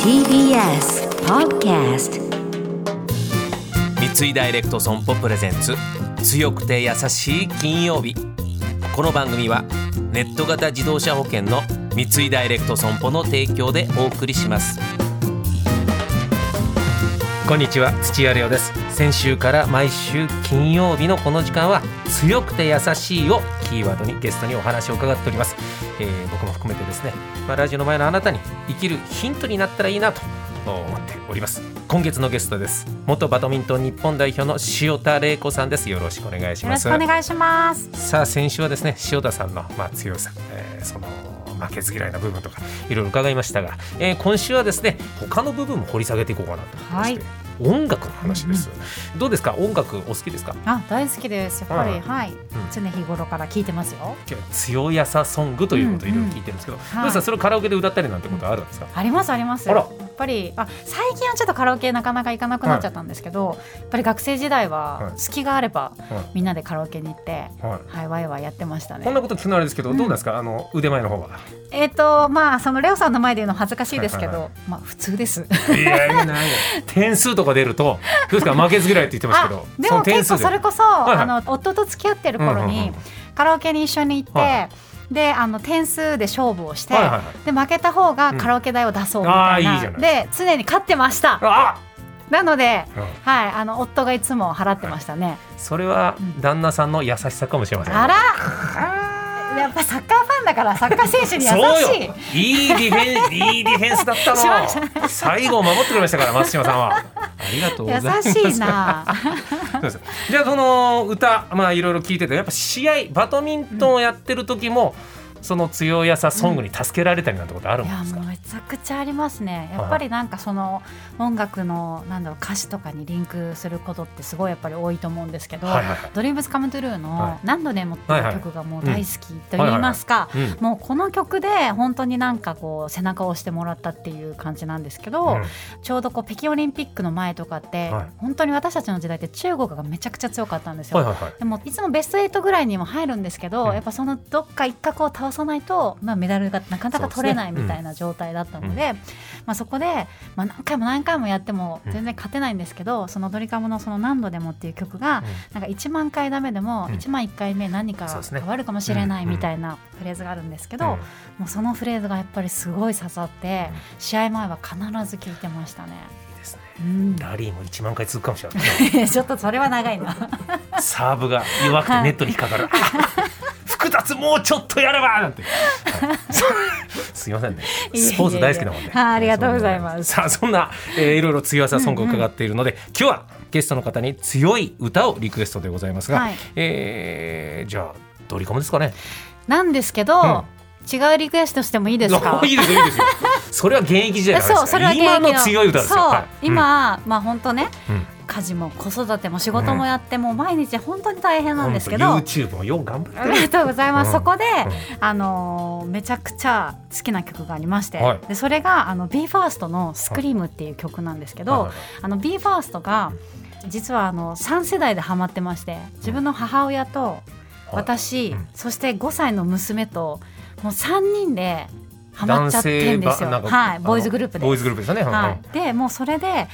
TBS Podcast 三井ダイレクト損保プレゼンツ、強くて優しい金曜日。この番組はネット型自動車保険の三井ダイレクト損保の提供でお送りします。こんにちは、土屋レオです。先週から毎週金曜日のこの時間は、強くて優しいをキーワードにゲストにお話を伺っております。僕も含めてですね、ラジオの前のあなたに生きるヒントになったらいいなと思っております。今月のゲストです。元バドミントン日本代表の塩田玲子さんです。よろしくお願いします。よろしくお願いします。さあ、先週はですね、塩田さんの、強さ、その負けず嫌いな部分とかいろいろ伺いましたが、今週はですね、他の部分も掘り下げていこうかなと思いまして、音楽の話です。どうですか、音楽お好きですか？大好きです。やっぱり、常日頃から聴いてますよ。強やさソングということをいろいろ聴いてるんですけど、どうですか、それをカラオケで歌ったりなんてことはあるんですか？ありますあります。やっぱり最近はちょっとカラオケなかなか行かなくなっちゃったんですけど、やっぱり学生時代は隙があれば、みんなでカラオケに行って、ワイワイやってましたね。こんなこと聞くのあれですけど、どうなんですか、腕前の方は？そのレオさんの前で言うの恥ずかしいですけど、普通です。いや、点数とか出るとどうですか、負けず嫌いって言ってますけどでも結構それこそ、夫と付き合ってる頃に、カラオケに一緒に行って、で点数で勝負をして、で負けた方がカラオケ代を出そうみたいな、で常に勝ってました。なので、夫がいつも払ってましたね。それは旦那さんの優しさかもしれません。やっぱサッカーファンだからサッカー選手に優しい。いいディフェンスだったの。最後を守ってくれましたから、松島さんは。ありがとうございます。優しいな。じゃあ、その歌、いろいろ聞いてて、やっぱ試合、バドミントンをやってる時も、その強やさソングに助けられたりなんてことあるんですか？めちゃくちゃありますね。やっぱりなんかその音楽の歌詞とかにリンクすることってすごいやっぱり多いと思うんですけど、Dreams Come True の何度でもっていう曲がもう大好きと言いますか、もうこの曲で本当になんかこう背中を押してもらったっていう感じなんですけど、ちょうど北京オリンピックの前とかって、本当に私たちの時代って中国がめちゃくちゃ強かったんですよ。でもいつもベスト8ぐらいにも入るんですけど、やっぱそのどっか一角を倒さないと、メダルがなかなか取れないみたいな状態だったので、そこで、何回も何回もやっても全然勝てないんですけど、そのドリカムのその何度でもっていう曲が、なんか1万回ダメでも1万1回目何か変わるかもしれないみたいなフレーズがあるんですけど、もうそのフレーズがやっぱりすごい刺さって、試合前は必ず聴いてましたね。ラリーも1万回続くかもしれない。ちょっとそれは長いな。サーブが弱くてネットに引っかかる。複雑、もうちょっとやればなんて。すいませんね、スポーツ大好きなもんで、ありがとうございます。さあ、そんな、いろいろ強さソングを伺っているので、今日はゲストの方に強い歌をリクエストでございますが、じゃあドリカムですかね。なんですけど、違うリクエストしてもいいですか？いいですよ、いいですよ。それは現役時代の話です。そう、それは現役の、今の強い歌ですよ。そう、今、本当ね、家事も子育ても仕事もやって、もう毎日本当に大変なんですけど、YouTube もよう頑張って、ありがとうございます。そこで、めちゃくちゃ好きな曲がありまして、でそれがBE:FIRST のスクリームっていう曲なんですけど、BE:FIRST が実は3世代でハマってまして、自分の母親と私、そして5歳の娘と、もう3人でハマっちゃってんですよ。ボーイズグループで。ボーイズグループですね。で、もうそれで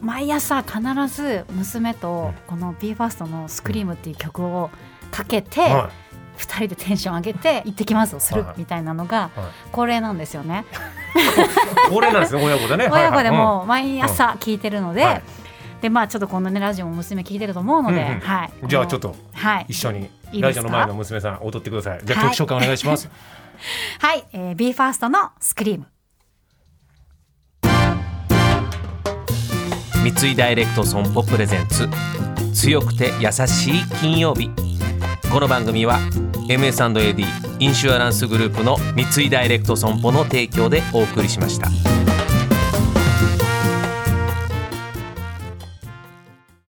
毎朝必ず娘とこの BE:FIRST のスクリームっていう曲をかけて、2人でテンション上げて行ってきますをするみたいなのが恒例なんですよね。恒例なんですね、親子でね。親子でもう毎朝聴いてるので、でちょっとこのねラジオも娘聴いてると思うので、じゃあちょっと一緒にラジオの前の娘さん踊ってください。じゃあ曲紹介お願いします。はい、BE:FIRST のスクリーム。三井ダイレクト損保プレゼンツ、強くて優しい金曜日。この番組は MS&AD インシュアランスグループの三井ダイレクト損保の提供でお送りしました。